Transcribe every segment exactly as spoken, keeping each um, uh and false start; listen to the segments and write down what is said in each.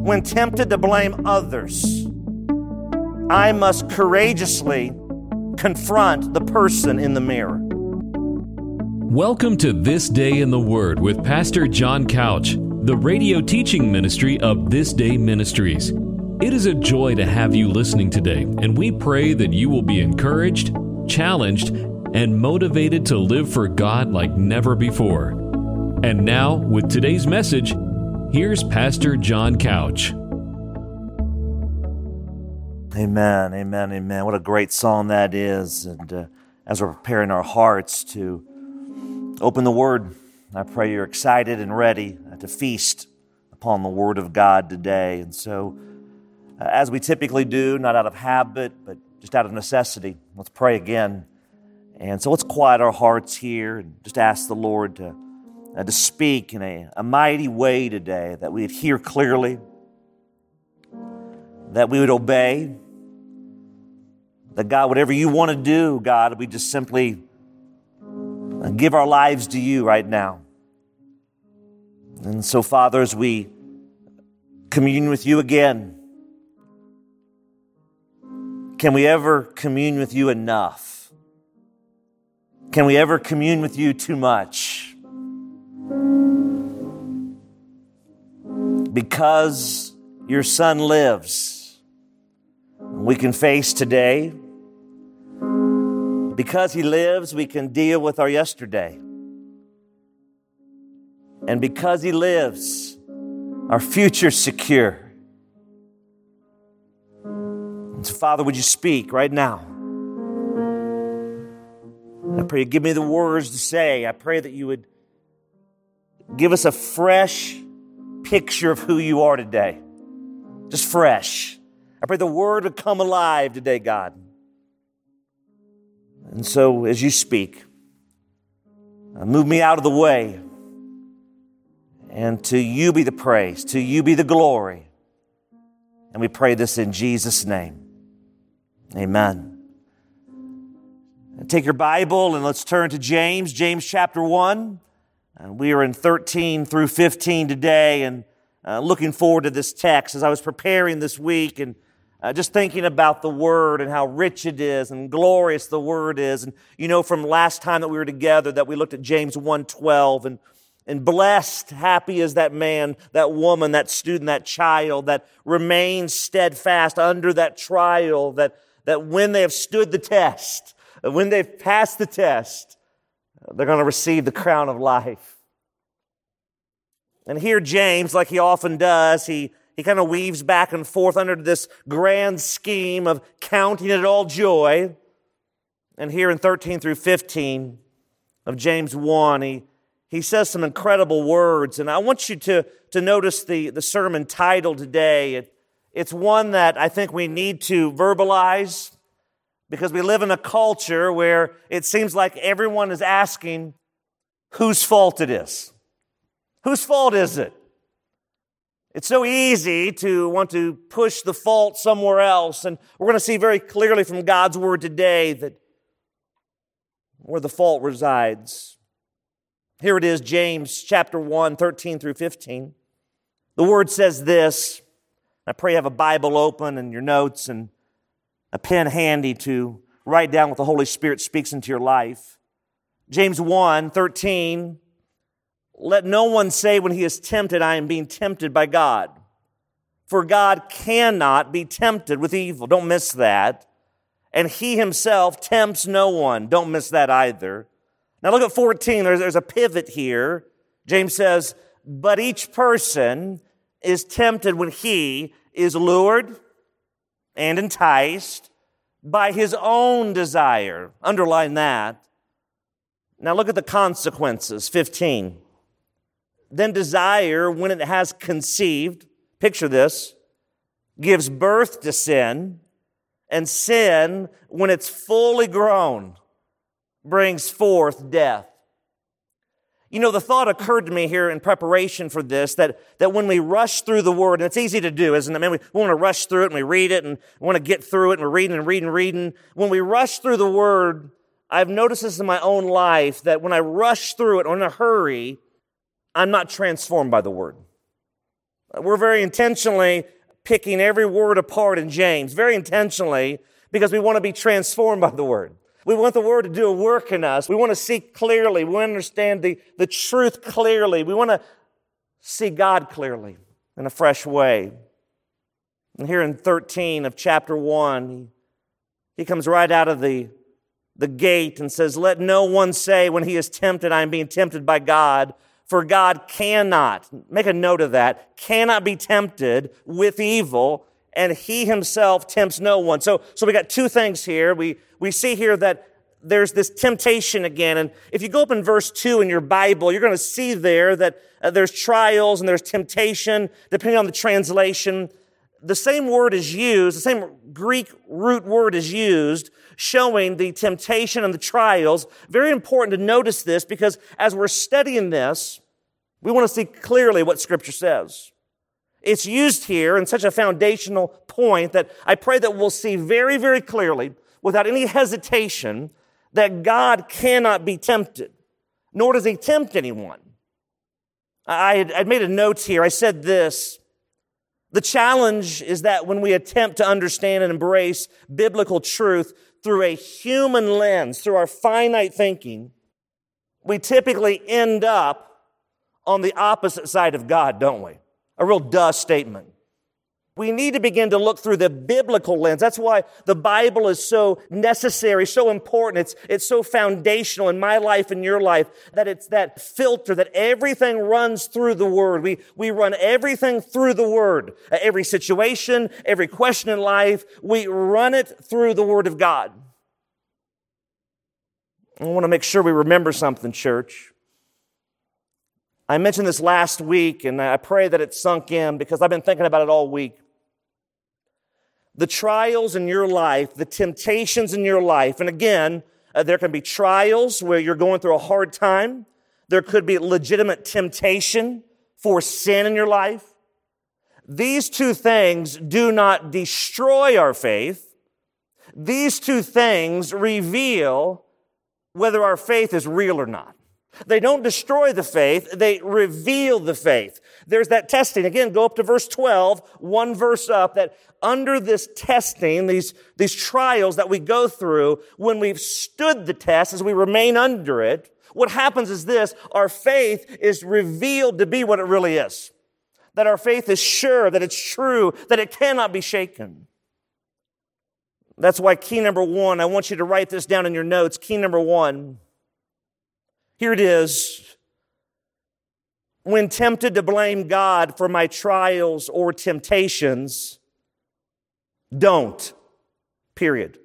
when tempted to blame others, I must courageously confront the person in the mirror. Welcome to This Day in the Word with Pastor John Couch, the radio teaching ministry of This Day Ministries. It is a joy to have you listening today, and we pray that you will be encouraged, challenged, and motivated to live for God like never before. And now, with today's message, here's Pastor John Couch. Amen, amen, amen. What a great song that is. And uh, as we're preparing our hearts to open the Word, I pray you're excited and ready to feast upon the Word of God today. And so, uh, as we typically do, not out of habit, but just out of necessity, let's pray again. And so let's quiet our hearts here and just ask the Lord to, uh, to speak in a, a mighty way today, that we'd hear clearly, that we would obey, that God, whatever you want to do, God, we just simply give our lives to you right now. And so, Father, as we commune with you again, can we ever commune with you enough? Can we ever commune with you too much? Because your Son lives, we can face today. Because he lives, we can deal with our yesterday. And because he lives, our future's secure. And so, Father, would you speak right now? I pray you give me the words to say. I pray that you would give us a fresh picture of who you are today. Just fresh. I pray the Word would come alive today, God. And so, as you speak, move me out of the way. And to you be the praise, to you be the glory. And we pray this in Jesus' name. Amen. Take your Bible and let's turn to James, James chapter one. We are in thirteen through fifteen today, and uh, looking forward to this text. As I was preparing this week and Uh, just thinking about the Word and how rich it is and glorious the Word is. And you know, from last time that we were together, that we looked at James one twelve, and, and blessed, happy is that man, that woman, that student, that child that remains steadfast under that trial, that, that when they have stood the test, when they've passed the test, they're going to receive the crown of life. And here James, like he often does, he He kind of weaves back and forth under this grand scheme of counting it all joy. And here in thirteen through fifteen of James one, he, he says some incredible words. And I want you to, to notice the, the sermon title today. It, it's one that I think we need to verbalize, because we live in a culture where it seems like everyone is asking whose fault it is. Whose fault is it? It's so easy to want to push the fault somewhere else, and we're going to see very clearly from God's Word today that where the fault resides. Here it is, James chapter one, thirteen through fifteen. The Word says this. I pray you have a Bible open and your notes and a pen handy to write down what the Holy Spirit speaks into your life. James one, thirteen. Let no one say when he is tempted, I am being tempted by God. For God cannot be tempted with evil. Don't miss that. And he himself tempts no one. Don't miss that either. Now look at fourteen. There's, there's a pivot here. James says, but each person is tempted when he is lured and enticed by his own desire. Underline that. Now look at the consequences. fifteen. Then desire, when it has conceived, picture this, gives birth to sin, and sin, when it's fully grown, brings forth death. You know, the thought occurred to me here in preparation for this, that, that when we rush through the Word, and it's easy to do, isn't it? Man, we, we want to rush through it, and we read it, and we want to get through it, and we're reading and reading and reading. When we rush through the Word, I've noticed this in my own life, that when I rush through it or in a hurry, I'm not transformed by the Word. We're very intentionally picking every word apart in James, very intentionally, because we want to be transformed by the Word. We want the Word to do a work in us. We want to see clearly. We want to understand the, the truth clearly. We want to see God clearly in a fresh way. And here in thirteen of chapter one, he comes right out of the, the gate and says, "Let no one say when he is tempted, I am being tempted by God. For God cannot," make a note of that, "cannot be tempted with evil, and he himself tempts no one." So, so we got two things here. We, we see here that there's this temptation again. And if you go up in verse two in your Bible, you're going to see there that uh, there's trials and there's temptation, depending on the translation. The same word is used, the same Greek root word is used, showing the temptation and the trials. Very important to notice this, because as we're studying this, we want to see clearly what Scripture says. It's used here in such a foundational point that I pray that we'll see very, very clearly, without any hesitation, that God cannot be tempted, nor does He tempt anyone. I had I'd made a note here. I said this: the challenge is that when we attempt to understand and embrace biblical truth through a human lens, through our finite thinking, we typically end up on the opposite side of God, don't we? A real duh statement. We need to begin to look through the biblical lens. That's why the Bible is so necessary, so important. It's, it's so foundational in my life and your life, that it's that filter, that everything runs through the Word. We, we run everything through the Word. Every situation, every question in life, we run it through the Word of God. I want to make sure we remember something, church. I mentioned this last week, and I pray that it sunk in, because I've been thinking about it all week. The trials in your life, the temptations in your life, and again, uh, there can be trials where you're going through a hard time. There could be legitimate temptation for sin in your life. These two things do not destroy our faith. These two things reveal whether our faith is real or not. They don't destroy the faith, they reveal the faith. There's that testing. Again, go up to verse twelve, one verse up, that under this testing, these, these trials that we go through, when we've stood the test, as we remain under it, what happens is this: our faith is revealed to be what it really is. That our faith is sure, that it's true, that it cannot be shaken. That's why key number one, I want you to write this down in your notes, key number one. Here it is: when tempted to blame God for my trials or temptations, don't, period.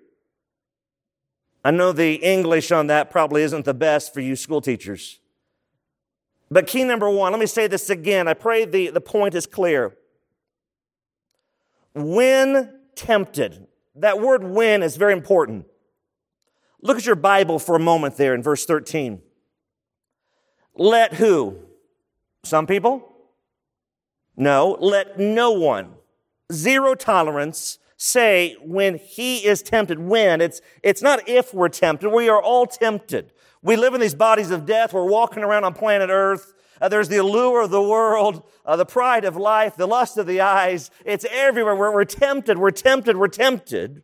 I know the English on that probably isn't the best for you school teachers. But key number one, let me say this again. I pray the, the point is clear. When tempted, that word "when" is very important. Look at your Bible for a moment there in verse thirteen. Let who? Some people? No, let no one. Zero tolerance. Say when he is tempted. When. It's, it's not if we're tempted. We are all tempted. We live in these bodies of death. We're walking around on planet Earth. Uh, there's the allure of the world, uh, the pride of life, the lust of the eyes. It's everywhere. We're, we're tempted. We're tempted. We're tempted.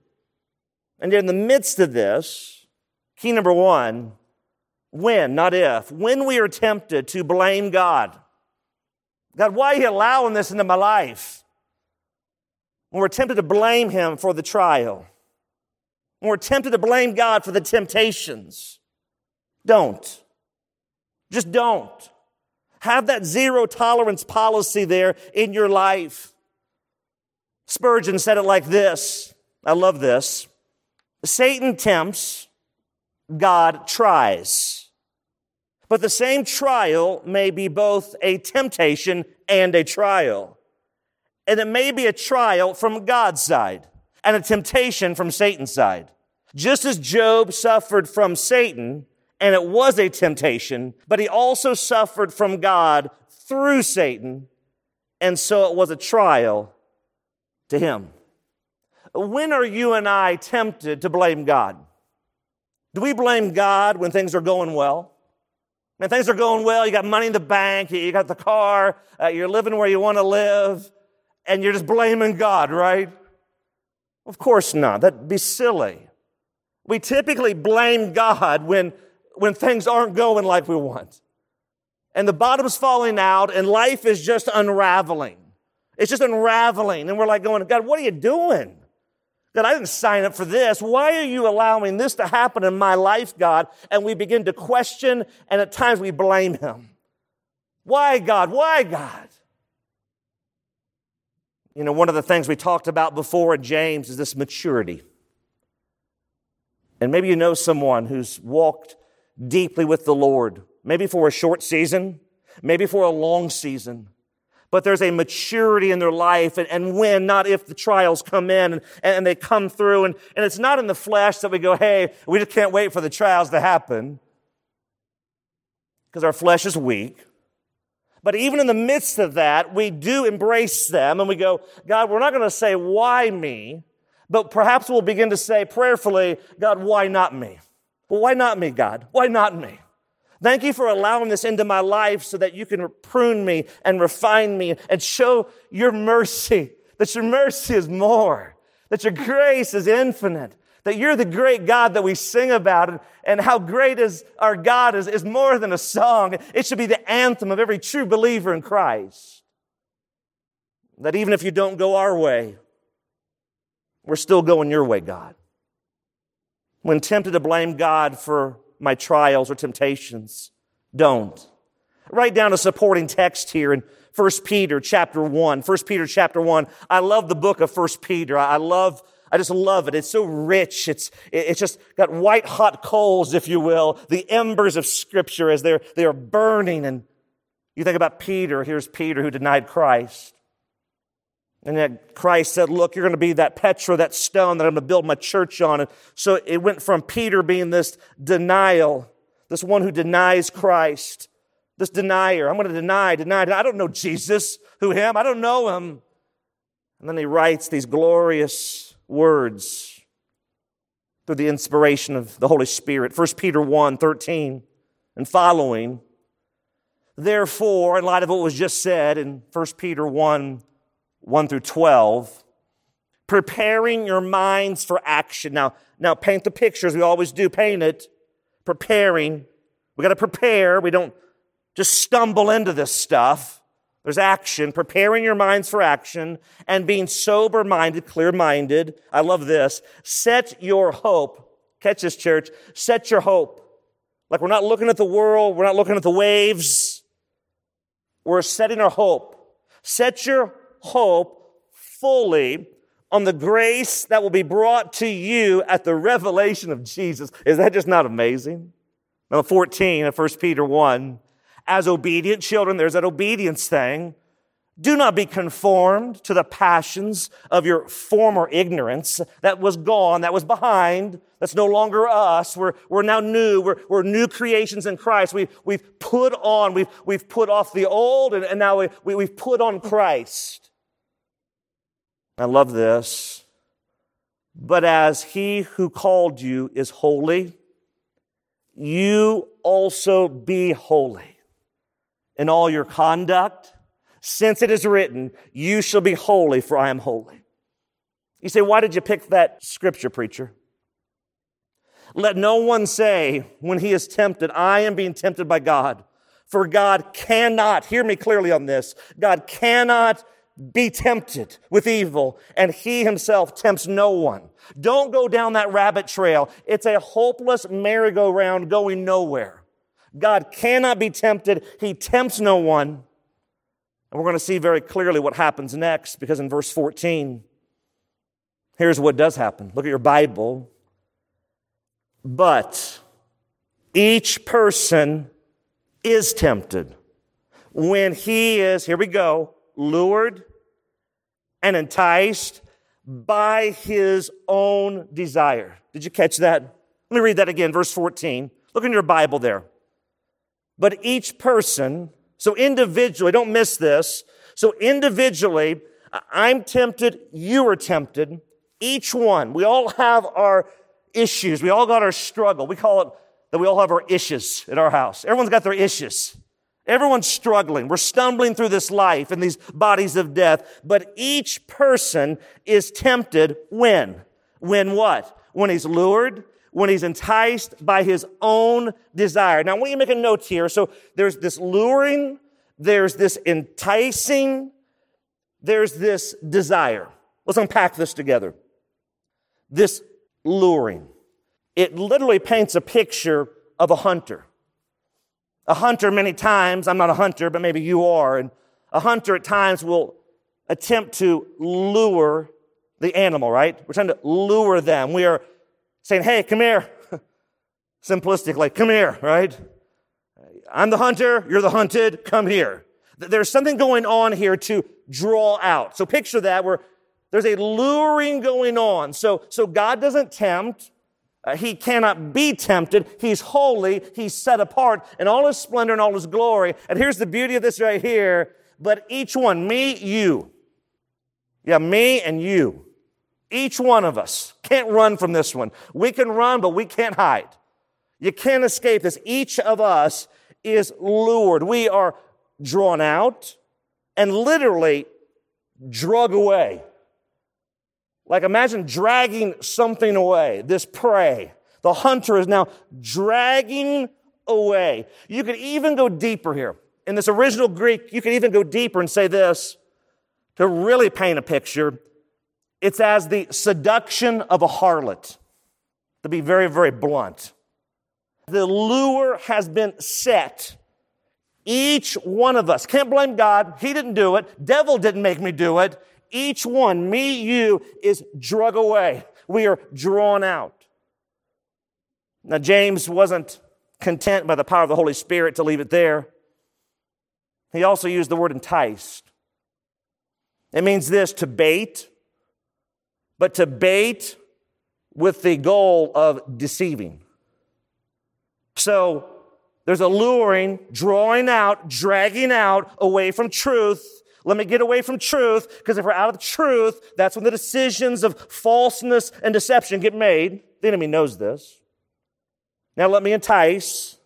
And in the midst of this, key number one, when, not if, when we are tempted to blame God. God, why are you allowing this into my life? When we're tempted to blame Him for the trial. When we're tempted to blame God for the temptations. Don't. Just don't. Have that zero tolerance policy there in your life. Spurgeon said it like this. I love this. Satan tempts, God tries. But the same trial may be both a temptation and a trial. And it may be a trial from God's side and a temptation from Satan's side. Just as Job suffered from Satan, and it was a temptation, but he also suffered from God through Satan, and so it was a trial to him. When are you and I tempted to blame God? Do we blame God when things are going well? Man, things are going well. You got money in the bank. You got the car. Uh, you're living where you want to live. And you're just blaming God, right? Of course not. That'd be silly. We typically blame God when, when things aren't going like we want. And the bottom's falling out, and life is just unraveling. It's just unraveling. And we're like going, God, what are you doing? God, I didn't sign up for this. Why are you allowing this to happen in my life, God? And we begin to question, and at times we blame him. Why, God? Why, God? You know, one of the things we talked about before in James is this maturity. And maybe you know someone who's walked deeply with the Lord, maybe for a short season, maybe for a long season, but there's a maturity in their life, and, and when, not if, the trials come in, and, and they come through, and, and it's not in the flesh that we go, hey, we just can't wait for the trials to happen, because our flesh is weak. But even in the midst of that, we do embrace them, and we go, God, we're not going to say, why me? But perhaps we'll begin to say prayerfully, God, why not me? Well, why not me, God? Why not me? Thank you for allowing this into my life so that you can prune me and refine me and show your mercy, that your mercy is more, that your grace is infinite, that you're the great God that we sing about, and, and how great is our God is, is more than a song. It should be the anthem of every true believer in Christ. That even if you don't go our way, we're still going your way, God. When tempted to blame God for my trials or temptations, don't. Write down a supporting text here in First Peter chapter one. First Peter chapter one. I love the book of First Peter. I love, I just love it. It's so rich. It's, it's just got white hot coals, if you will, the embers of Scripture as they're, they are burning. And you think about Peter. Here's Peter who denied Christ. And yet Christ said, look, you're going to be that Petra, that stone that I'm going to build my church on. And so it went from Peter being this denial, this one who denies Christ, this denier. I'm going to deny, deny, deny. I don't know Jesus, who him? I don't know him. And then he writes these glorious words through the inspiration of the Holy Spirit. First Peter one, thirteen and following. Therefore, in light of what was just said in First Peter one, one through twelve, preparing your minds for action. Now, now paint the picture as we always do. Paint it. Preparing. We got to prepare. We don't just stumble into this stuff. There's action. Preparing your minds for action and being sober-minded, clear-minded. I love this. Set your hope. Catch this, church. Set your hope. Like, we're not looking at the world. We're not looking at the waves. We're setting our hope. Set your hope fully on the grace that will be brought to you at the revelation of Jesus. Is that just not amazing? Number fourteen of First Peter one, as obedient children, there's that obedience thing. Do not be conformed to the passions of your former ignorance. That was gone, that was behind, that's no longer us. We're, we're now new, we're, we're new creations in Christ. We, we've put on, we've, we've put off the old, and, and now we, we, we've put on Christ. I love this. But as he who called you is holy, you also be holy in all your conduct, since it is written, you shall be holy, for I am holy. You say, why did you pick that scripture, preacher? Let no one say when he is tempted, I am being tempted by God. For God cannot, hear me clearly on this, God cannot be tempted with evil, and he himself tempts no one. Don't go down that rabbit trail. It's a hopeless merry-go-round going nowhere. God cannot be tempted. He tempts no one. And we're going to see very clearly what happens next, because in verse fourteen, here's what does happen. Look at your Bible. But each person is tempted when he is, here we go, lured and enticed by his own desire. Did you catch that? Let me read that again, verse fourteen. Look in your Bible there. But each person, so individually, don't miss this. So individually, I'm tempted, you are tempted. Each one, we all have our issues. We all got our struggle. We call it that we all have our issues at our house. Everyone's got their issues. Everyone's struggling. We're stumbling through this life and these bodies of death. But each person is tempted when? When what? When he's lured, when he's enticed by his own desire. Now, I want you to make a note here. So there's this luring, there's this enticing, there's this desire. Let's unpack this together. This luring. It literally paints a picture of a hunter. A hunter many times, I'm not a hunter, but maybe you are, and a hunter at times will attempt to lure the animal, right? We're trying to lure them. We are saying, hey, come here. Simplistic, like, come here, right? I'm the hunter, you're the hunted, come here. There's something going on here to draw out. So picture that, where there's a luring going on. So, so God doesn't tempt. Uh, he cannot be tempted. He's holy. He's set apart in all his splendor and all his glory. And here's the beauty of this right here. But each one, me, you. Yeah, me and you. Each one of us can't run from this one. We can run, but we can't hide. You can't escape this. Each of us is lured. We are drawn out and literally drug away. Like, imagine dragging something away, this prey. The hunter is now dragging away. You could even go deeper here. In this original Greek, you could even go deeper and say this, to really paint a picture. It's as the seduction of a harlot, to be very, very blunt. The lure has been set. Each one of us, can't blame God. He didn't do it. Devil didn't make me do it. Each one, me, you, is drug away. We are drawn out. Now, James wasn't content by the power of the Holy Spirit to leave it there. He also used the word enticed. It means this, to bait, but to bait with the goal of deceiving. So there's a luring, drawing out, dragging out away from truth. Let me get away from truth, because if we're out of truth, that's when the decisions of falseness and deception get made. The enemy knows this. Now let me entice.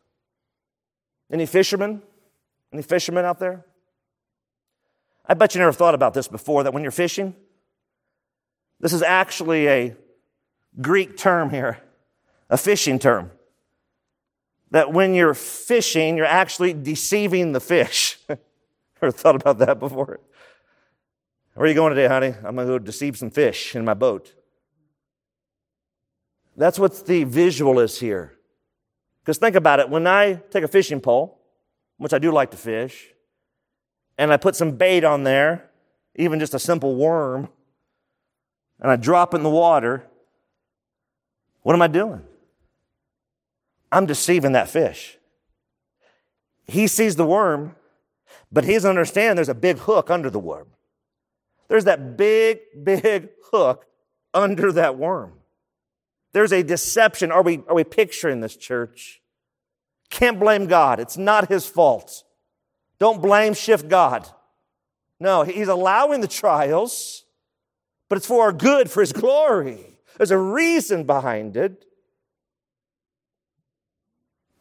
Any fishermen? Any fishermen out there? I bet you never thought about this before, that when you're fishing, this is actually a Greek term here, a fishing term. That when you're fishing, you're actually deceiving the fish. Ever thought about that before? Where are you going today, honey? I'm going to go deceive some fish in my boat. That's what the visual is here. Because think about it. When I take a fishing pole, which I do like to fish, and I put some bait on there, even just a simple worm, and I drop it in the water, what am I doing? I'm deceiving that fish. He sees the worm, but he doesn't understand there's a big hook under the worm. There's that big, big hook under that worm. There's a deception. Are we, are we picturing this, church? Can't blame God. It's not his fault. Don't blame, shift God. No, he's allowing the trials, but it's for our good, for his glory. There's a reason behind it.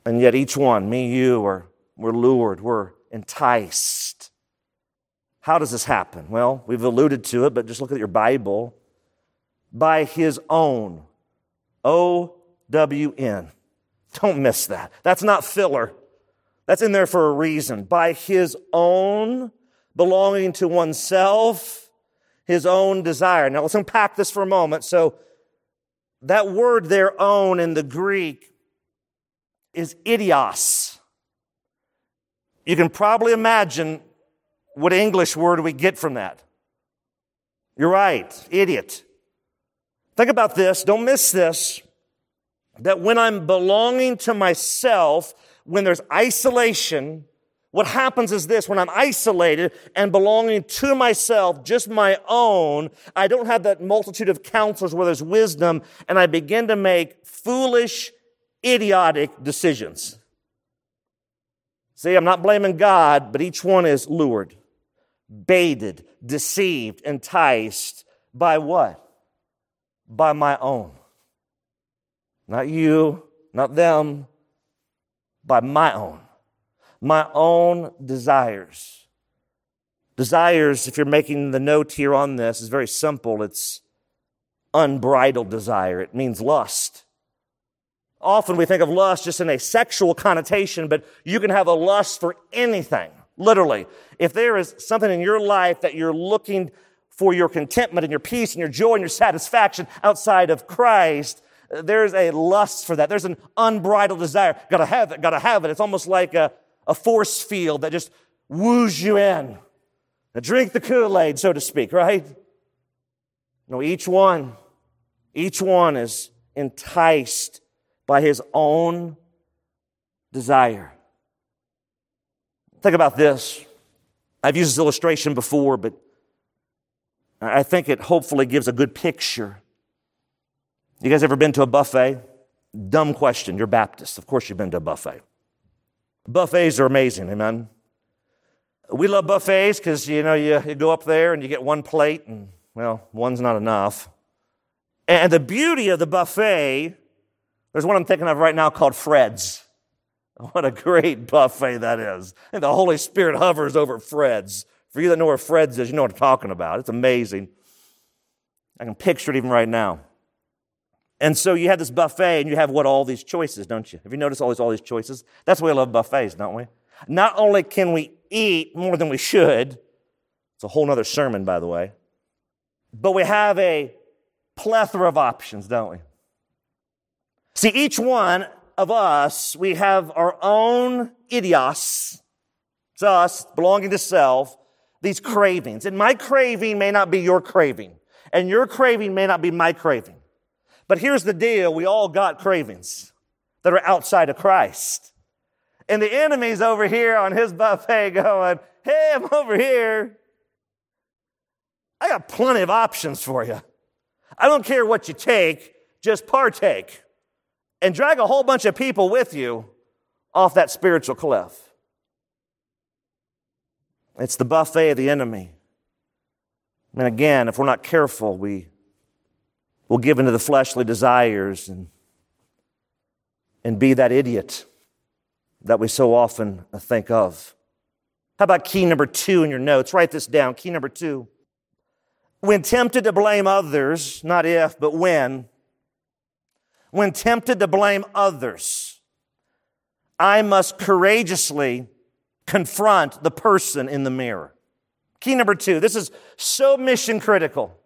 And yet each one, me, you, are, we're lured, we're enticed. How does this happen? Well, we've alluded to it, but just look at your Bible. By his own. O W N. Don't miss that. That's not filler. That's in there for a reason. By his own, belonging to oneself, his own desire. Now, let's unpack this for a moment. So, that word, their own, in the Greek is idios. You can probably imagine what English word we get from that. You're right, idiot. Think about this, don't miss this, that when I'm belonging to myself, when there's isolation, what happens is this, when I'm isolated and belonging to myself, just my own, I don't have that multitude of counselors where there's wisdom, and I begin to make foolish, idiotic decisions. See, I'm not blaming God, but each one is lured, baited, deceived, enticed by what? By my own. Not you, not them, by my own, my own desires. Desires, if you're making the note here on this, is very simple. It's unbridled desire. It means lust. Often we think of lust just in a sexual connotation, but you can have a lust for anything, literally. If there is something in your life that you're looking for your contentment and your peace and your joy and your satisfaction outside of Christ, there's a lust for that. There's an unbridled desire. Gotta have it, gotta have it. It's almost like a, a force field that just woos you in. Now drink the Kool-Aid, so to speak, right? No, each one, each one is enticed by his own desire. Think about this. I've used this illustration before, but I think it hopefully gives a good picture. You guys ever been to a buffet? Dumb question. You're Baptist. Of course you've been to a buffet. Buffets are amazing, amen? We love buffets because, you know, you, you go up there and you get one plate and, well, one's not enough. And the beauty of the buffet, there's one I'm thinking of right now called Fred's. What a great buffet that is. And the Holy Spirit hovers over Fred's. For you that know where Fred's is, you know what I'm talking about. It's amazing. I can picture it even right now. And so you have this buffet and you have what all these choices, don't you? Have you noticed all these, all these choices? That's why we love buffets, don't we? Not only can we eat more than we should, it's a whole other sermon, by the way, but we have a plethora of options, don't we? See, each one of us, we have our own idios. It's us, belonging to self, these cravings. And my craving may not be your craving. And your craving may not be my craving. But here's the deal. We all got cravings that are outside of Christ. And the enemy's over here on his buffet going, hey, I'm over here. I got plenty of options for you. I don't care what you take, just partake. And drag a whole bunch of people with you off that spiritual cliff. It's the buffet of the enemy. And again, if we're not careful, we will give into the fleshly desires and, and be that idiot that we so often think of. How about key number two in your notes? Write this down. Key number two. When tempted to blame others, not if, but when, when tempted to blame others, I must courageously confront the person in the mirror. Key number two. This is so mission critical.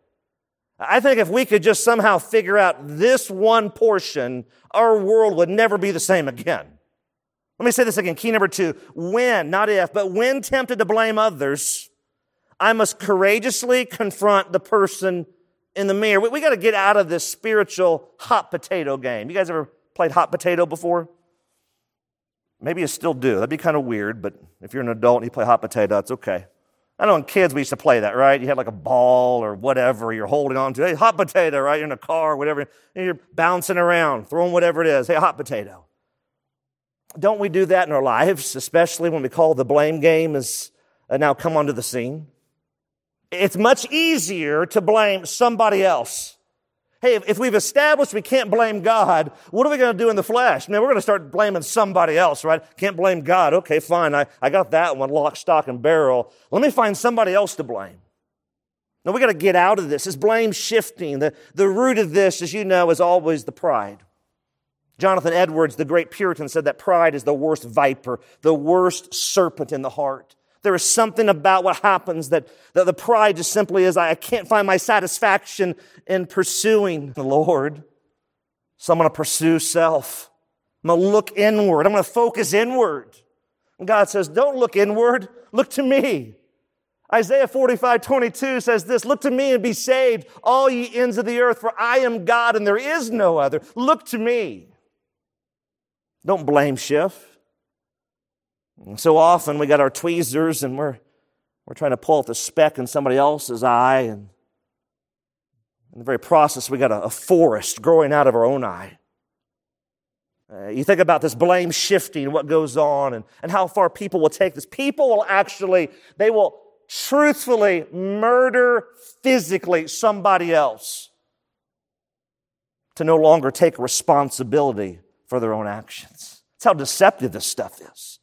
I think if we could just somehow figure out this one portion, our world would never be the same again. Let me say this again. Key number two. When, not if, but when tempted to blame others, I must courageously confront the person in the mirror. We, we got to get out of this spiritual hot potato game. You guys ever played hot potato before? Maybe you still do. That'd be kind of weird, but if you're an adult and you play hot potato, it's okay. I know in kids we used to play that, right? You had like a ball or whatever you're holding on to. Hey, hot potato, right? You're in a car or whatever. And you're bouncing around, throwing whatever it is. Hey, hot potato. Don't we do that in our lives, especially when we call the blame game has now come onto the scene? It's much easier to blame somebody else. Hey, if we've established we can't blame God, what are we going to do in the flesh? Man, we're going to start blaming somebody else, right? Can't blame God. Okay, fine. I, I got that one, lock, stock, and barrel. Let me find somebody else to blame. No, we got to get out of this. This blame shifting. The, the root of this, as you know, is always the pride. Jonathan Edwards, the great Puritan, said that pride is the worst viper, the worst serpent in the heart. There is something about what happens that, that the pride just simply is, I can't find my satisfaction in pursuing the Lord. So I'm going to pursue self. I'm going to look inward. I'm going to focus inward. And God says, don't look inward. Look to me. Isaiah forty-five twenty-two says this, look to me and be saved, all ye ends of the earth, for I am God and there is no other. Look to me. Don't blame shift. So often we got our tweezers and we're we're trying to pull out the speck in somebody else's eye, and in the very process we got a, a forest growing out of our own eye. Uh, you think about this blame shifting, what goes on, and, and how far people will take this. People will actually, they will truthfully murder physically somebody else to no longer take responsibility for their own actions. That's how deceptive this stuff is.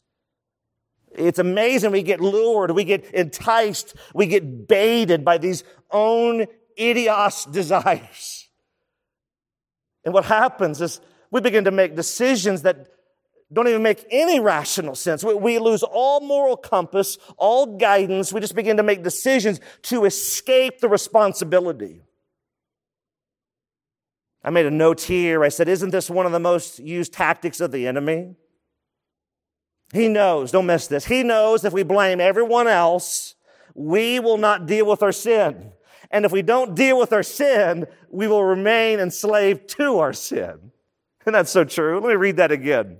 It's amazing we get lured, we get enticed, we get baited by these own idios desires. And what happens is we begin to make decisions that don't even make any rational sense. We, we lose all moral compass, all guidance. We just begin to make decisions to escape the responsibility. I made a note here. I said, isn't this one of the most used tactics of the enemy? He knows, don't miss this. He knows if we blame everyone else, we will not deal with our sin. And if we don't deal with our sin, we will remain enslaved to our sin. And that's so true. Let me read that again.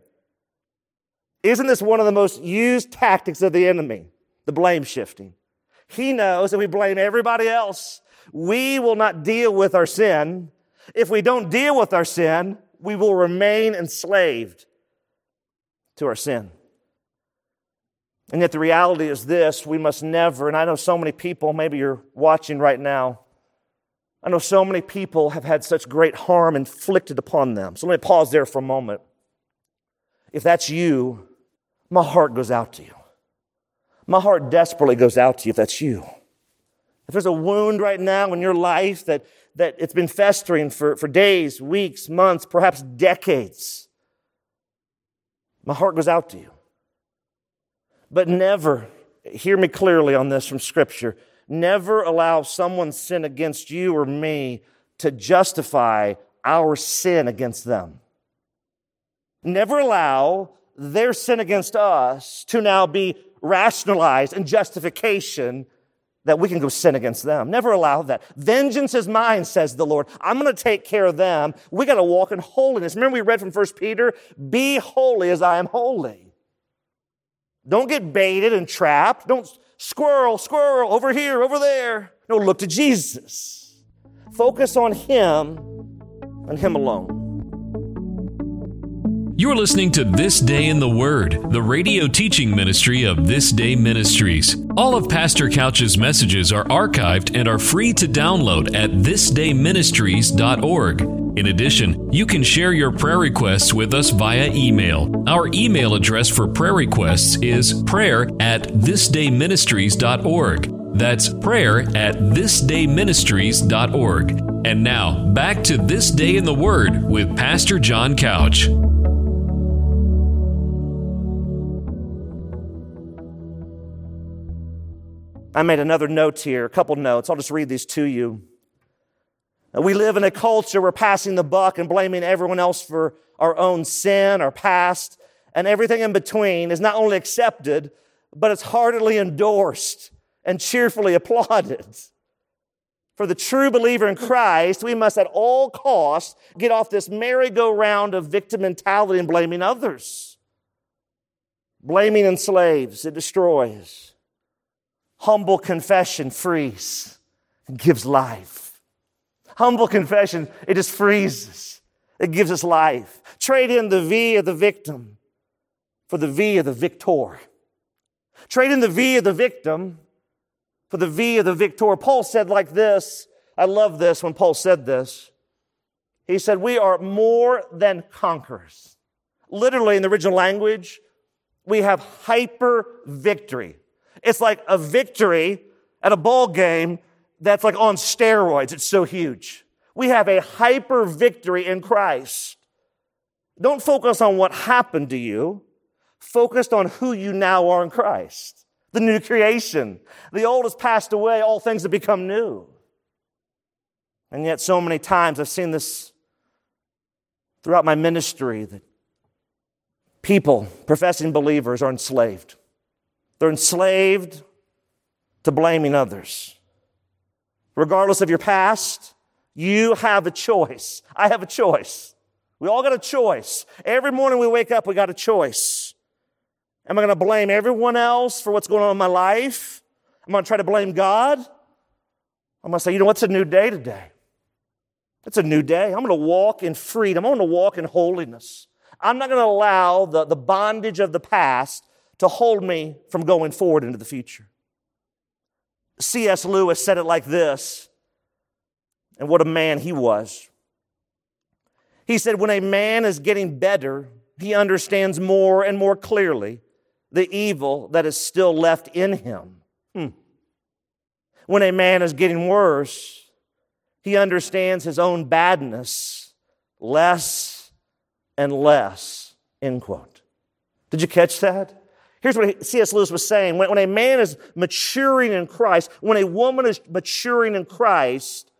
Isn't this one of the most used tactics of the enemy? The blame shifting. He knows that we blame everybody else. We will not deal with our sin. If we don't deal with our sin, we will remain enslaved to our sin. And yet the reality is this, we must never, and I know so many people, maybe you're watching right now, I know so many people have had such great harm inflicted upon them. So let me pause there for a moment. If that's you, my heart goes out to you. My heart desperately goes out to you if that's you. If there's a wound right now in your life that, that it's been festering for, for days, weeks, months, perhaps decades, my heart goes out to you. But never, hear me clearly on this from Scripture, never allow someone's sin against you or me to justify our sin against them. Never allow their sin against us to now be rationalized in justification that we can go sin against them. Never allow that. Vengeance is mine, says the Lord. I'm going to take care of them. We got to walk in holiness. Remember we read from First Peter, be holy as I am holy. Don't get baited and trapped. Don't squirrel, squirrel, over here, over there. No, look to Jesus. Focus on Him and Him alone. You're listening to This Day in the Word, the radio teaching ministry of This Day Ministries. All of Pastor Couch's messages are archived and are free to download at this day ministries dot org. In addition, you can share your prayer requests with us via email. Our email address for prayer requests is prayer at this day ministries dot org. That's prayer at this day ministries dot org. And now, back to This Day in the Word with Pastor John Couch. I made another note here, a couple notes. I'll just read these to you. We live in a culture where passing the buck and blaming everyone else for our own sin, our past, and everything in between is not only accepted, but it's heartily endorsed and cheerfully applauded. For the true believer in Christ, we must at all costs get off this merry-go-round of victim mentality and blaming others. Blaming enslaves, it destroys. Humble confession frees and gives life. Humble confession, it just frees us. It gives us life. Trade in the V of the victim for the V of the victor. Trade in the V of the victim for the V of the victor. Paul said like this, I love this when Paul said this. He said, we are more than conquerors. Literally in the original language, we have hyper victory. It's like a victory at a ball game that's like on steroids. It's so huge. We have a hyper victory in Christ. Don't focus on what happened to you. Focus on who you now are in Christ. The new creation. The old has passed away. All things have become new. And yet so many times I've seen this throughout my ministry that people, professing believers, are enslaved. They're enslaved to blaming others. Regardless of your past, you have a choice. I have a choice. We all got a choice. Every morning we wake up, we got a choice. Am I going to blame everyone else for what's going on in my life? Am I going to try to blame God? I'm going to say, you know what's a new day today? It's a new day. I'm going to walk in freedom. I'm going to walk in holiness. I'm not going to allow the, the bondage of the past to hold me from going forward into the future. C S Lewis said it like this, and what a man he was. He said, when a man is getting better, he understands more and more clearly the evil that is still left in him. Hmm. When a man is getting worse, he understands his own badness less and less, end quote. Did you catch that? Here's what C S. Lewis was saying. When, when a man is maturing in Christ, when a woman is maturing in Christ,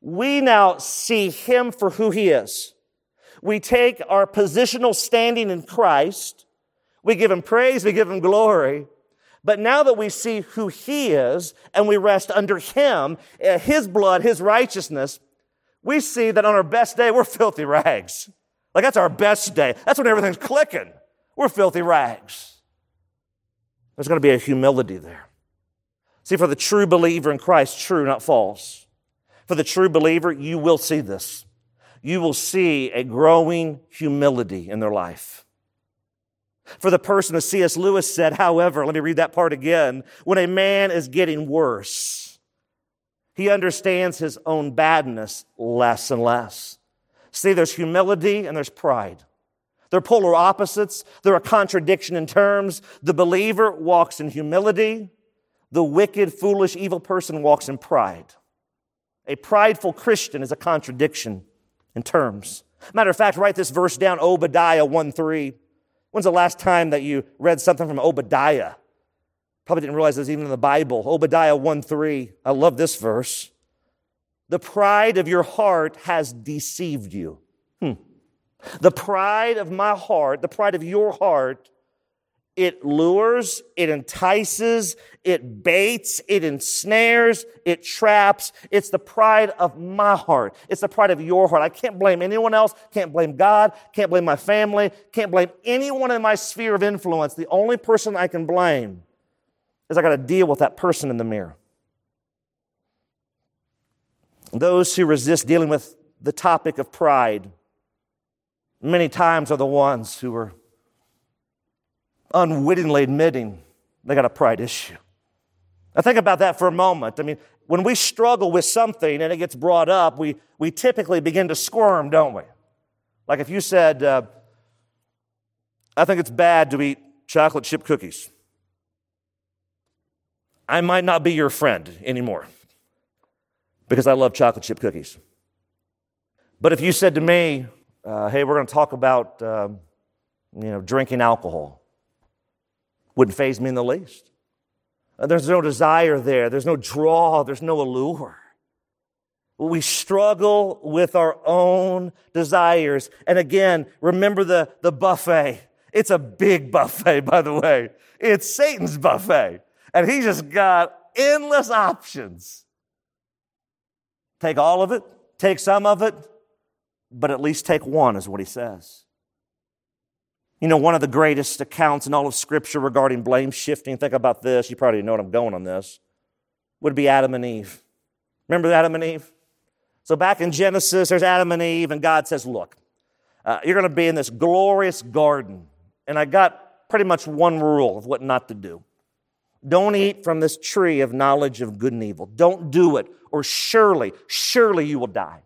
we now see him for who he is. We take our positional standing in Christ. We give him praise. We give him glory. But now that we see who he is and we rest under him, his blood, his righteousness, we see that on our best day, we're filthy rags. Like, that's our best day. That's when everything's clicking. We're filthy rags. There's going to be a humility there. See, for the true believer in Christ, true, not false. For the true believer, you will see this. You will see a growing humility in their life. For the person, as C S. Lewis said, however, let me read that part again. When a man is getting worse, he understands his own badness less and less. See, there's humility and there's pride. They're polar opposites. They're a contradiction in terms. The believer walks in humility. The wicked, foolish, evil person walks in pride. A prideful Christian is a contradiction in terms. Matter of fact, write this verse down, Obadiah one three. When's the last time that you read something from Obadiah? Probably didn't realize it was even in the Bible. Obadiah one three. I love this verse. The pride of your heart has deceived you. Hmm. The pride of my heart, the pride of your heart, it lures, it entices, it baits, it ensnares, it traps. It's the pride of my heart. It's the pride of your heart. I can't blame anyone else. Can't blame God. Can't blame my family. Can't blame anyone in my sphere of influence. The only person I can blame is I got to deal with that person in the mirror. Those who resist dealing with the topic of pride many times are the ones who are unwittingly admitting they got a pride issue. Now think about that for a moment. I mean, when we struggle with something and it gets brought up, we, we typically begin to squirm, don't we? Like if you said, uh, I think it's bad to eat chocolate chip cookies. I might not be your friend anymore because I love chocolate chip cookies. But if you said to me, uh, hey, we're going to talk about uh, you know, drinking alcohol, wouldn't faze me in the least. There's no desire there. There's no draw. There's no allure. We struggle with our own desires. And again, remember the, the buffet. It's a big buffet, by the way. It's Satan's buffet. And he just got endless options. Take all of it. Take some of it. But at least take one is what he says. You know, one of the greatest accounts in all of Scripture regarding blame shifting, think about this, you probably know what I'm going on this, would be Adam and Eve. Remember Adam and Eve? So back in Genesis, there's Adam and Eve, and God says, look, uh, you're going to be in this glorious garden, and I got pretty much one rule of what not to do. Don't eat from this tree of knowledge of good and evil. Don't do it, or surely, surely you will die.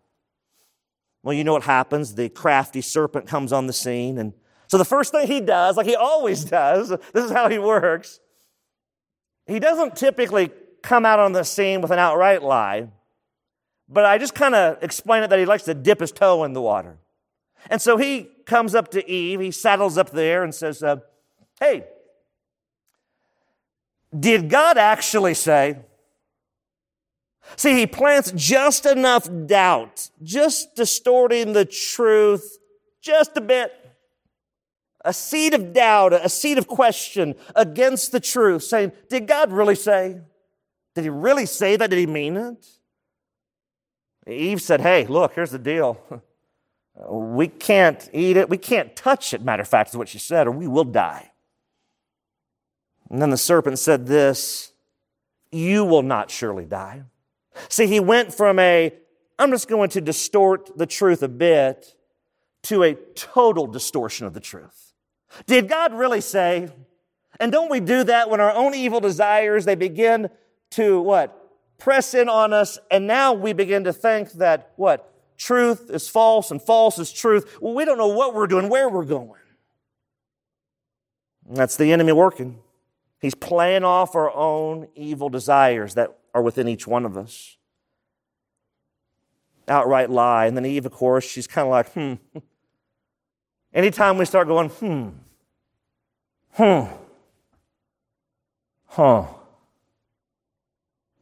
Well, you know what happens. The crafty serpent comes on the scene, and so the first thing he does, like he always does, this is how he works, he doesn't typically come out on the scene with an outright lie, but I just kind of explain it that he likes to dip his toe in the water. And so he comes up to Eve, he saddles up there and says, uh, hey, did God actually say? See, he plants just enough doubt, just distorting the truth just a bit. A seed of doubt, a seed of question against the truth, saying, did God really say? Did he really say that? Did he mean it? Eve said, hey, look, here's the deal. We can't eat it. We can't touch it, matter of fact, is what she said, or we will die. And then the serpent said this, you will not surely die. See, he went from a, I'm just going to distort the truth a bit, to a total distortion of the truth. Did God really say? And don't we do that when our own evil desires, they begin to what? Press in on us, and now we begin to think that what? Truth is false and false is truth. Well, we don't know what we're doing, where we're going. That's the enemy working. He's playing off our own evil desires that are within each one of us. Outright lie. And then Eve, of course, she's kind of like, hmm. Anytime we start going, hmm, hmm, huh,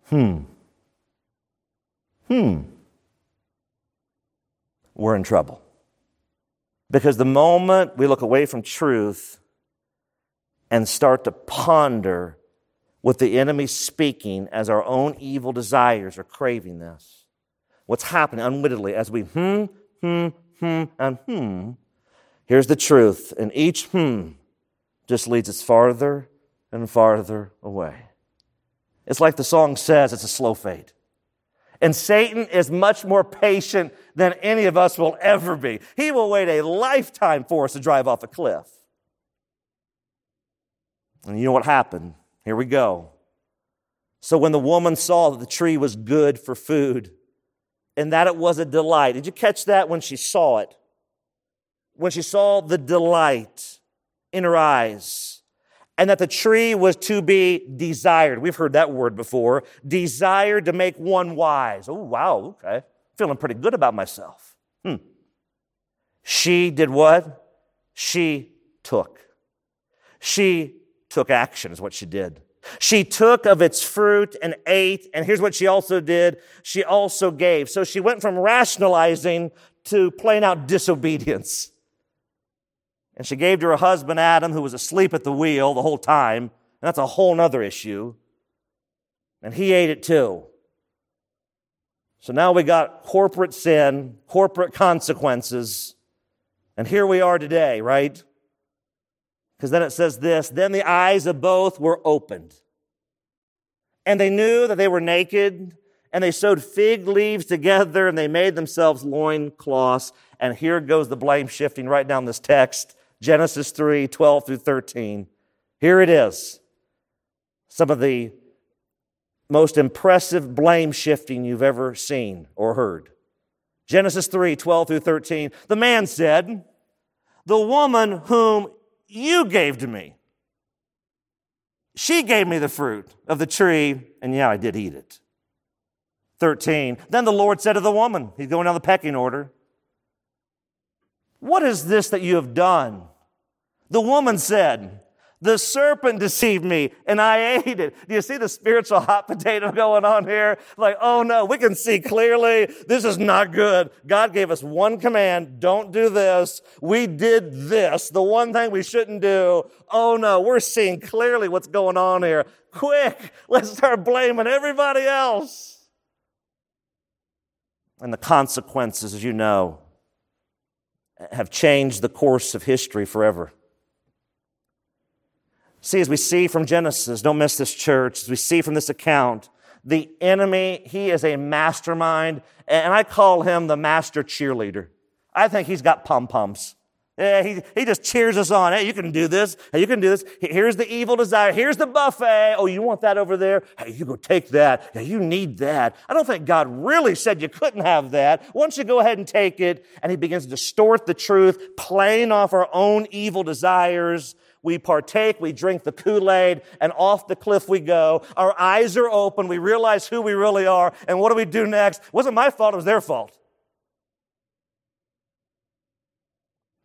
hmm, hmm, we're in trouble. Because the moment we look away from truth and start to ponder what the enemy's speaking as our own evil desires are craving this, what's happening unwittingly as we hmm, hmm, hmm, and hmm, here's the truth. And each hmm just leads us farther and farther away. It's like the song says, it's a slow fade. And Satan is much more patient than any of us will ever be. He will wait a lifetime for us to drive off a cliff. And you know what happened? Here we go. So when the woman saw that the tree was good for food and that it was a delight. Did you catch that when she saw it? When she saw the delight in her eyes and that the tree was to be desired. We've heard that word before. Desired to make one wise. Oh, wow, okay. Feeling pretty good about myself. Hmm. She did what? She took. She took action is what she did. She took of its fruit and ate. And here's what she also did. She also gave. So she went from rationalizing to plain out disobedience. And she gave to her husband, Adam, who was asleep at the wheel the whole time. And that's a whole other issue. And he ate it too. So now we got corporate sin, corporate consequences. And here we are today, right? Because then it says this, then the eyes of both were opened. And they knew that they were naked, and they sewed fig leaves together, and they made themselves loincloths. And here goes the blame shifting right down this text, Genesis three, twelve through thirteen. Here it is. Some of the most impressive blame shifting you've ever seen or heard. Genesis three, twelve through thirteen. The man said, the woman whom you gave to me. She gave me the fruit of the tree, and yeah, I did eat it. thirteen, then the Lord said to the woman, he's going down the pecking order, what is this that you have done? The woman said, the serpent deceived me, and I ate it. Do you see the spiritual hot potato going on here? Like, oh no, we can see clearly this is not good. God gave us one command, don't do this. We did this, the one thing we shouldn't do. Oh no, we're seeing clearly what's going on here. Quick, let's start blaming everybody else. And the consequences, as you know, have changed the course of history forever. See, as we see from Genesis, don't miss this, church, as we see from this account, the enemy, he is a mastermind, and I call him the master cheerleader. I think he's got pom-poms. Yeah, he, he just cheers us on. Hey, you can do this. Hey, you can do this. Here's the evil desire. Here's the buffet. Oh, you want that over there? Hey, you go take that. Yeah, you need that. I don't think God really said you couldn't have that. Why don't you go ahead and take it? And he begins to distort the truth, playing off our own evil desires. We partake, we drink the Kool-Aid, and off the cliff we go. Our eyes are open. We realize who we really are. And what do we do next? It wasn't my fault. It was their fault.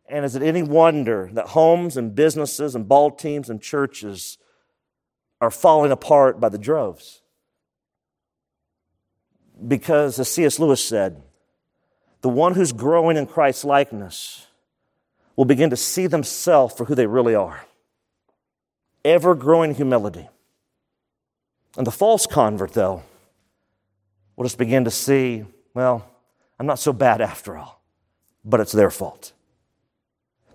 And is it any wonder that homes and businesses and ball teams and churches are falling apart by the droves? Because, as C S Lewis said, the one who's growing in Christ's likeness will begin to see themselves for who they really are. Ever-growing humility. And the false convert, though, will just begin to see, well, I'm not so bad after all, but it's their fault.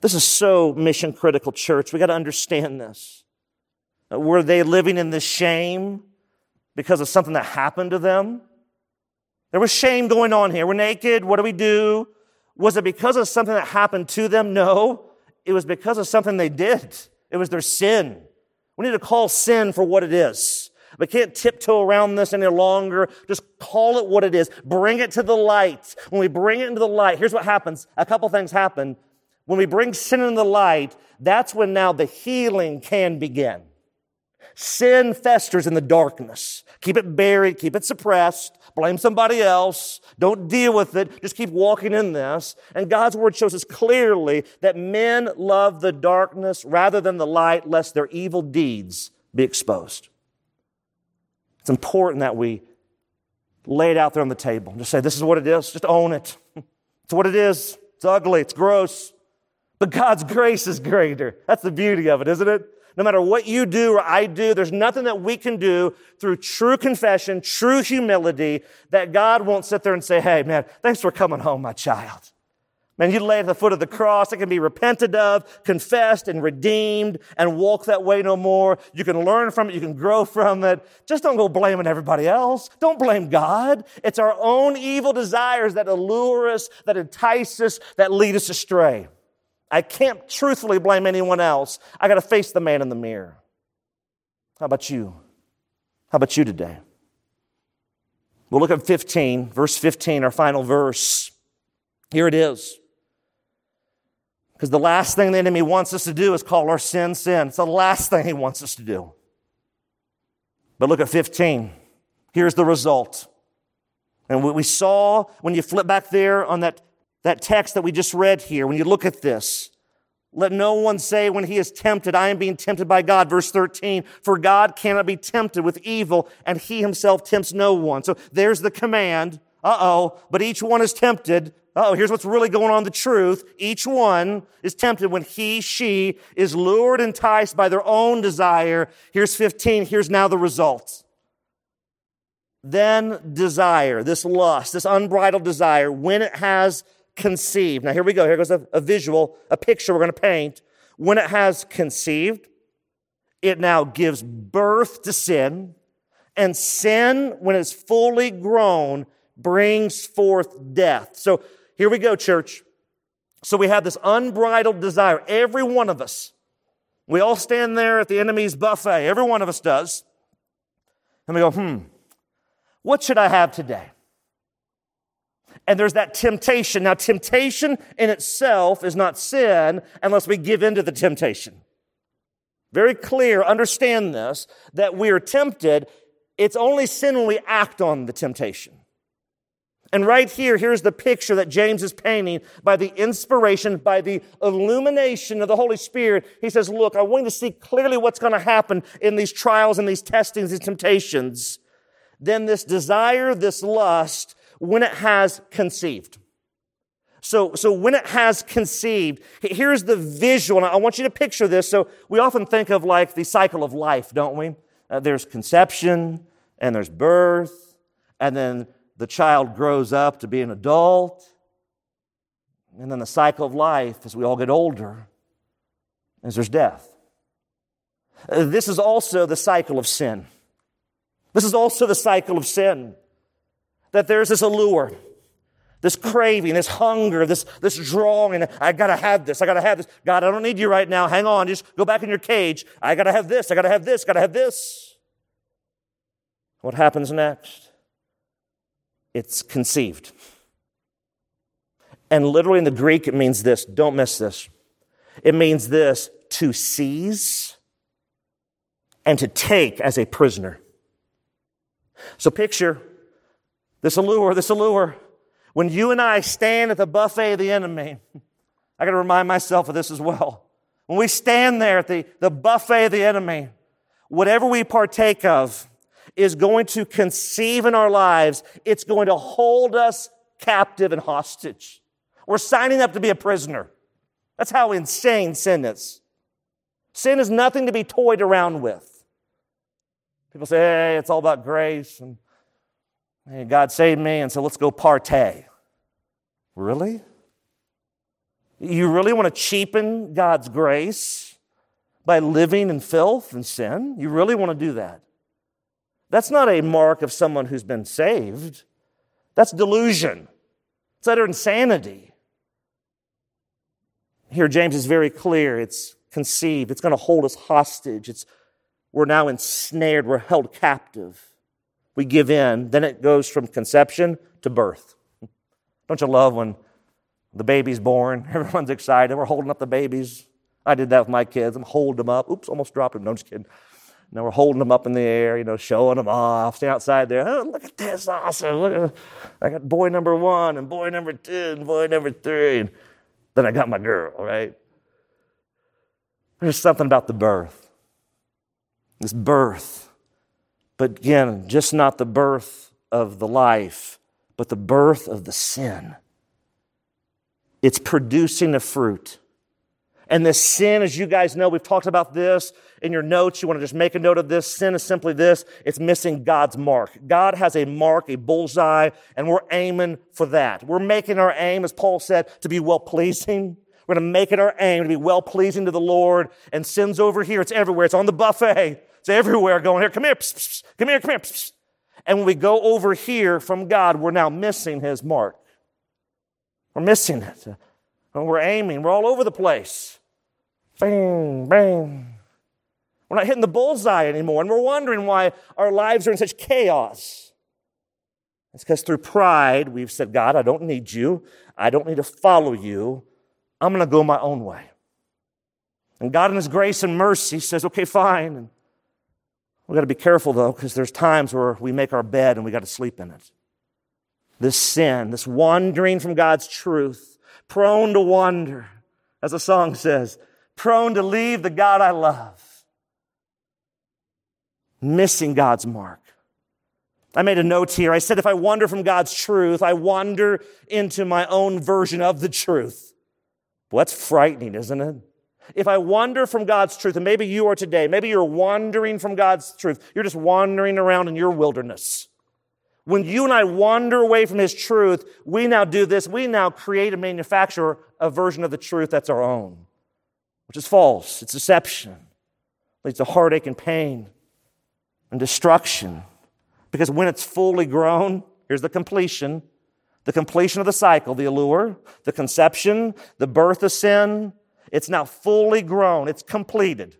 This is so mission-critical, church. We got to understand this. Were they living in this shame because of something that happened to them? There was shame going on here. We're naked. What do we do? Was it because of something that happened to them? No, it was because of something they did. It was their sin. We need to call sin for what it is. We can't tiptoe around this any longer. Just call it what it is. Bring it to the light. When we bring it into the light, here's what happens. A couple things happen. when we bring sin in the light, that's when now the healing can begin. Sin festers in the darkness. Keep it buried, keep it suppressed, blame somebody else, don't deal with it, just keep walking in this. And God's Word shows us clearly that men love the darkness rather than the light, lest their evil deeds be exposed. It's important that we lay it out there on the table. Just say, this is what it is, just own it. It's what it is, it's ugly, it's gross. But God's grace is greater. That's the beauty of it, isn't it? No matter what you do or I do, there's nothing that we can do through true confession, true humility, that God won't sit there and say, hey, man, thanks for coming home, my child. Man, you lay at the foot of the cross. It can be repented of, confessed, and redeemed, and walk that way no more. You can learn from it. You can grow from it. Just don't go blaming everybody else. Don't blame God. It's our own evil desires that allure us, that entice us, that lead us astray. I can't truthfully blame anyone else. I got to face the man in the mirror. How about you? How about you today? We'll look at fifteen, verse fifteen, our final verse. Here it is. Because the last thing the enemy wants us to do is call our sin, sin. It's the last thing he wants us to do. But look at fifteen. Here's the result. And what we saw when you flip back there on that That text that we just read here, when you look at this, let no one say when he is tempted, I am being tempted by God. Verse thirteen, for God cannot be tempted with evil, and he himself tempts no one. So there's the command, uh-oh, but each one is tempted. Uh-oh, here's what's really going on, the truth. Each one is tempted when he, she is lured, enticed by their own desire. Here's fifteen, here's now the results. Then desire, this lust, this unbridled desire, when it has conceived. Now here we go. Here goes a, a visual, a picture we're going to paint. When it has conceived, it now gives birth to sin. And sin, when it's fully grown, brings forth death. So here we go, church. So we have this unbridled desire. Every one of us. We all stand there at the enemy's buffet. Every one of us does. And we go, hmm, what should I have today? And there's that temptation. Now, temptation in itself is not sin unless we give in to the temptation. Very clear, understand this, that we are tempted. It's only sin when we act on the temptation. And right here, here's the picture that James is painting by the inspiration, by the illumination of the Holy Spirit. He says, look, I want you to see clearly what's going to happen in these trials and these testings, these temptations. Then this desire, this lust, when it has conceived. So, so when it has conceived, here's the visual, and I want you to picture this. So we often think of like the cycle of life, don't we? Uh, there's conception, and there's birth, and then the child grows up to be an adult, and then the cycle of life as we all get older is there's death. Uh, this is also the cycle of sin. This is also the cycle of sin. That there's this allure, this craving, this hunger, this, this drawing. I gotta have this, I gotta have this. God, I don't need you right now. Hang on, just go back in your cage. I gotta have this, I gotta have this, gotta have this. What happens next? It's conceived. And literally in the Greek, it means this. Don't miss this. It means this, to seize and to take as a prisoner. So picture this allure, this allure. When you and I stand at the buffet of the enemy, I got to remind myself of this as well. When we stand there at the, the buffet of the enemy, whatever we partake of is going to conceive in our lives. It's going to hold us captive and hostage. We're signing up to be a prisoner. That's how insane sin is. Sin is nothing to be toyed around with. People say, hey, it's all about grace and And God saved me, and so let's go partay. Really? You really want to cheapen God's grace by living in filth and sin? You really want to do that? That's not a mark of someone who's been saved. That's delusion. It's utter insanity. Here, James is very clear. It's conceived. It's going to hold us hostage. It's, we're now ensnared. We're held captive. We give in, then it goes from conception to birth. Don't you love when The baby's born. Everyone's excited. We're holding up the babies. I did that with my kids. I'm holding them up. Oops, almost dropped him. No, I'm just kidding. Now we're holding them up in the air, you know, showing them off. Stay outside there. Oh, look at this. Awesome. Look at, I got boy number one and boy number two and boy number three. And then I got my girl, right? There's something about the birth. This birth. But again, just not the birth of the life, but the birth of the sin. It's producing a fruit. And this sin, as you guys know, we've talked about this in your notes. You want to just make a note of this. Sin is simply this. It's missing God's mark. God has a mark, a bullseye, and we're aiming for that. We're making our aim, as Paul said, to be well-pleasing. We're going to make it our aim to be well-pleasing to the Lord. And sin's over here. It's everywhere. It's on the buffet. It's everywhere going here. Come here. Pss, pss, come here. Come here. Pss, pss. And when we go over here from God, we're now missing His mark. We're missing it. We're aiming. We're all over the place. Bang, bang. We're not hitting the bullseye anymore, and we're wondering why our lives are in such chaos. It's because through pride, we've said, God, I don't need you. I don't need to follow you. I'm going to go my own way. And God in His grace and mercy says, okay, fine. And we've got to be careful, though, because there's times where we make our bed and we got to sleep in it. This sin, this wandering from God's truth, prone to wander, as the song says, prone to leave the God I love. Missing God's mark. I made a note here. I said, if I wander from God's truth, I wander into my own version of the truth. Well, that's frightening, isn't it? If I wander from God's truth, and maybe you are today, maybe you're wandering from God's truth. You're just wandering around in your wilderness. When you and I wander away from His truth, we now do this. We now create and manufacture a version of the truth that's our own, which is false. It's deception. It leads to heartache and pain and destruction. Because when it's fully grown, here's the completion. The completion of the cycle, the allure, the conception, the birth of sin. It's now fully grown. It's completed.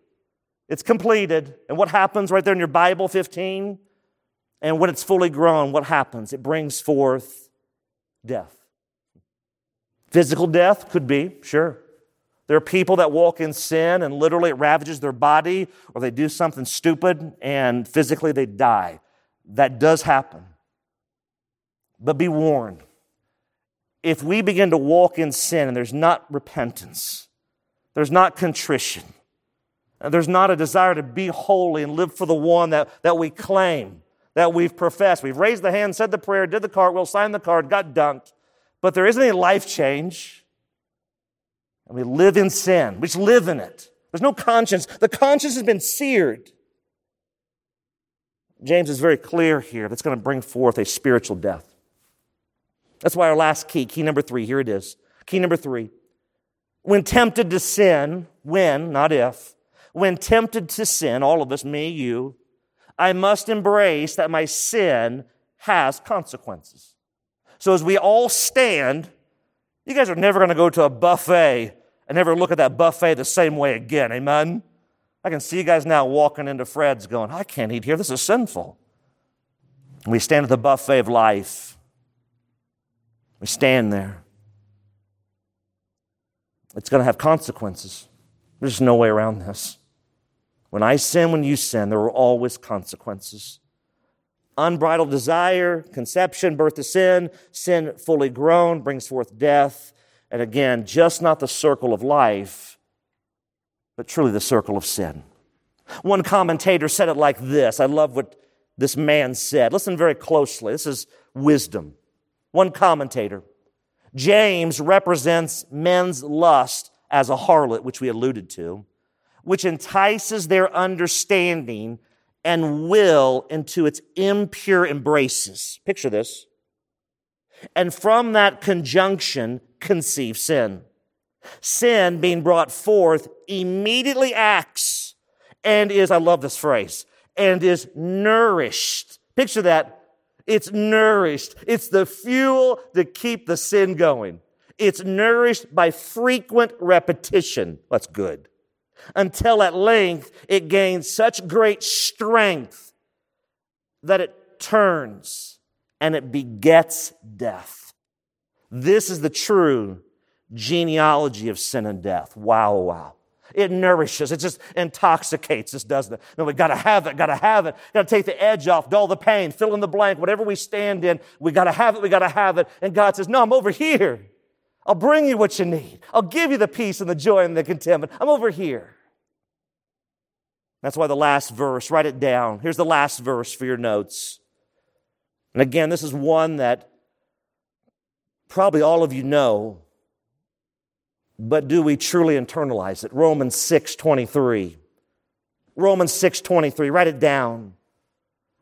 It's completed. And what happens right there in your Bible fifteen? And when it's fully grown, what happens? It brings forth death. Physical death could be, sure. There are people that walk in sin and literally it ravages their body, or they do something stupid and physically they die. That does happen. But be warned. If we begin to walk in sin and there's not repentance, there's not contrition, and there's not a desire to be holy and live for the one that, that we claim, that we've professed. We've raised the hand, said the prayer, did the cartwheel, signed the card, got dunked. But there isn't any life change. And we live in sin. We just live in it. There's no conscience. The conscience has been seared. James is very clear here. That's going to bring forth a spiritual death. That's why our last key, key number three, here it is. Key number three. When tempted to sin, when, not if, when tempted to sin, all of us, me, you, I must embrace that my sin has consequences. So as we all stand, you guys are never going to go to a buffet and never look at that buffet the same way again. Amen? I can see you guys now walking into Fred's going, I can't eat here. This is sinful. We stand at the buffet of life. We stand there. It's going to have consequences. There's no way around this. When I sin, when you sin, there are always consequences. Unbridled desire, conception, birth to sin, sin fully grown brings forth death. And again, just not the circle of life, but truly the circle of sin. One commentator said it like this. I love what this man said. Listen very closely. This is wisdom. One commentator, James represents men's lust as a harlot, which we alluded to, which entices their understanding and will into its impure embraces. Picture this. And from that conjunction, conceive sin. Sin, being brought forth, immediately acts and is, I love this phrase, and is nourished. Picture that. It's nourished. It's the fuel to keep the sin going. It's nourished by frequent repetition. That's good. Until at length it gains such great strength that it turns and it begets death. This is the true genealogy of sin and death. Wow, wow. It nourishes. It just intoxicates us, doesn't it? No, we got to have it, got to have it. Got to take the edge off, dull the pain, fill in the blank. Whatever we stand in, we got to have it, we got to have it. And God says, no, I'm over here. I'll bring you what you need. I'll give you the peace and the joy and the contentment. I'm over here. That's why the last verse, write it down. Here's the last verse for your notes. And again, this is one that probably all of you know, but do we truly internalize it? Romans six twenty-three. Romans six twenty-three, write it down.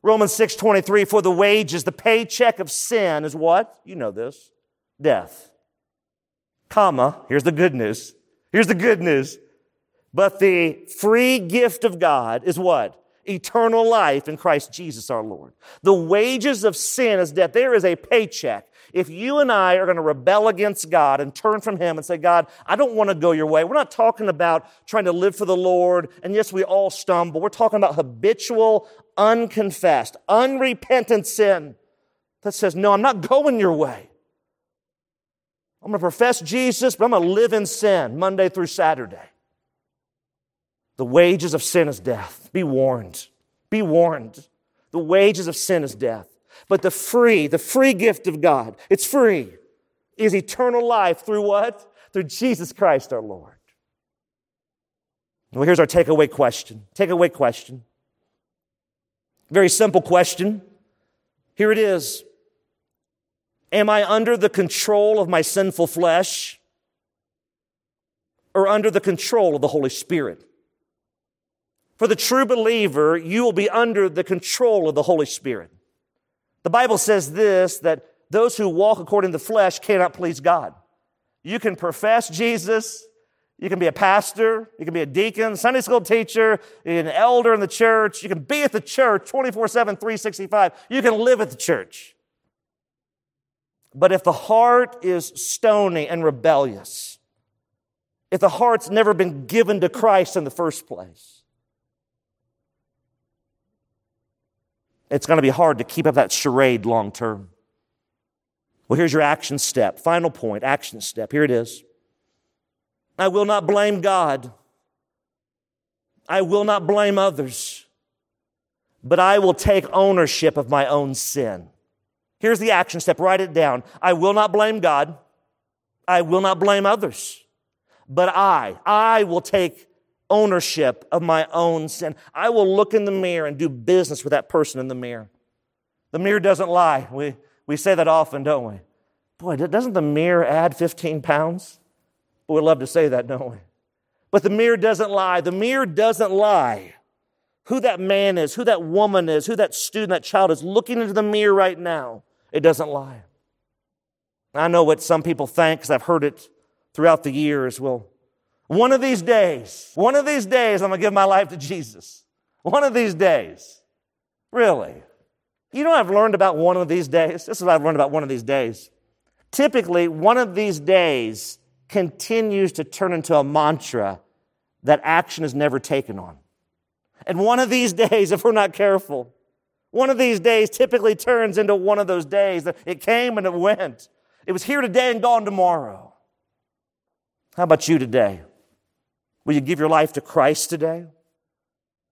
Romans six twenty-three, for the wages, the paycheck of sin is what? You know this, death. Comma, here's the good news. Here's the good news. But the free gift of God is what? Eternal life in Christ Jesus our Lord. The wages of sin is death. There is a paycheck. If you and I are going to rebel against God and turn from Him and say, God, I don't want to go your way. We're not talking about trying to live for the Lord. And yes, we all stumble. We're talking about habitual, unconfessed, unrepentant sin that says, no, I'm not going your way. I'm going to profess Jesus, but I'm going to live in sin Monday through Saturday. The wages of sin is death. Be warned. Be warned. The wages of sin is death. But the free, the free gift of God, it's free, is eternal life through what? Through Jesus Christ our Lord. Well, here's our takeaway question. Takeaway question. Very simple question. Here it is. Am I under the control of my sinful flesh or under the control of the Holy Spirit? For the true believer, you will be under the control of the Holy Spirit. The Bible says this, that those who walk according to the flesh cannot please God. You can profess Jesus. You can be a pastor. You can be a deacon, Sunday school teacher, an elder in the church. You can be at the church twenty-four seven, three sixty-five. You can live at the church. But if the heart is stony and rebellious, if the heart's never been given to Christ in the first place, it's going to be hard to keep up that charade long term. Well, here's your action step. Final point, action step. Here it is. I will not blame God. I will not blame others. But I will take ownership of my own sin. Here's the action step. Write it down. I will not blame God. I will not blame others. But I, I will take ownership of my own sin. I will look in the mirror and do business with that person in the mirror. The mirror doesn't lie. We, we say that often, don't we? Boy, doesn't the mirror add fifteen pounds? Boy, we love to say that, don't we? But the mirror doesn't lie. The mirror doesn't lie. Who that man is, who that woman is, who that student, that child is looking into the mirror right now, it doesn't lie. I know what some people think because I've heard it throughout the years. Well, one of these days, one of these days, I'm going to give my life to Jesus. One of these days. Really? You know what I've learned about one of these days? This is what I've learned about one of these days. Typically, one of these days continues to turn into a mantra that action is never taken on. And one of these days, if we're not careful, one of these days typically turns into one of those days that it came and it went. It was here today and gone tomorrow. How about you today? Will you give your life to Christ today?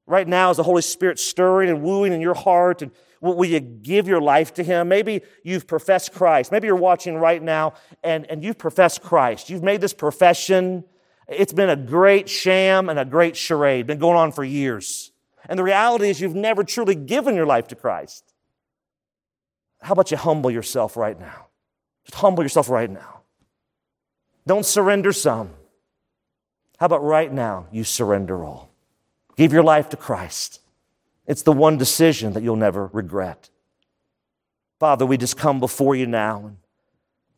Right now, is the Holy Spirit stirring and wooing in your heart? And will you give your life to Him? Maybe you've professed Christ. Maybe you're watching right now and, and you've professed Christ. You've made this profession. It's been a great sham and a great charade, been going on for years. And the reality is you've never truly given your life to Christ. How about you humble yourself right now? Just humble yourself right now. Don't surrender some. How about right now you surrender all? Give your life to Christ. It's the one decision that you'll never regret. Father, we just come before you now. And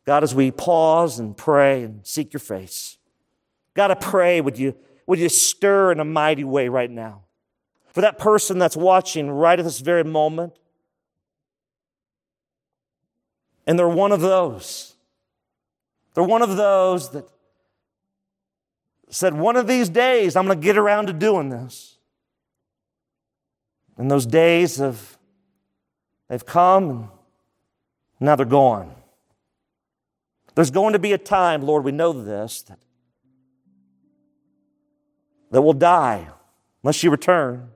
God, as we pause and pray and seek your face, God, I pray, would you, would you stir in a mighty way right now? For that person that's watching right at this very moment, and they're one of those. They're one of those that said, one of these days, I'm going to get around to doing this. And those days have, they've come, and now they're gone. There's going to be a time, Lord, we know this, that, that we'll die unless you return.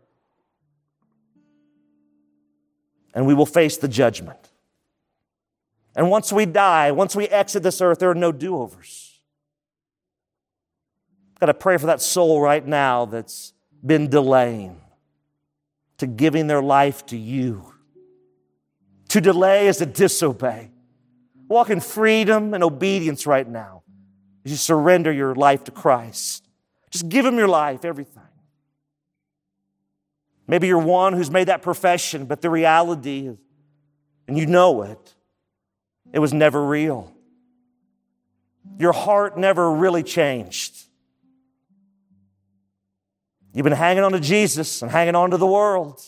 And we will face the judgment. And once we die, once we exit this earth, there are no do-overs. Got to pray for that soul right now that's been delaying to giving their life to you. To delay is to disobey. Walk in freedom and obedience right now as you surrender your life to Christ. Just give Him your life, everything. Maybe you're one who's made that profession, but the reality is, and you know it, it was never real. Your heart never really changed. You've been hanging on to Jesus and hanging on to the world.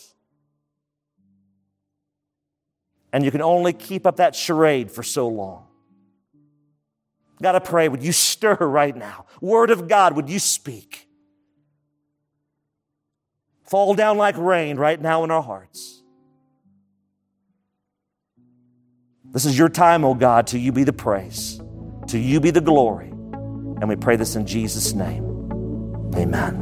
And you can only keep up that charade for so long. Gotta pray, would you stir right now? Word of God, would you speak? Fall down like rain right now in our hearts. This is your time, O God, to you be the praise, to you be the glory. And we pray this in Jesus' name. Amen.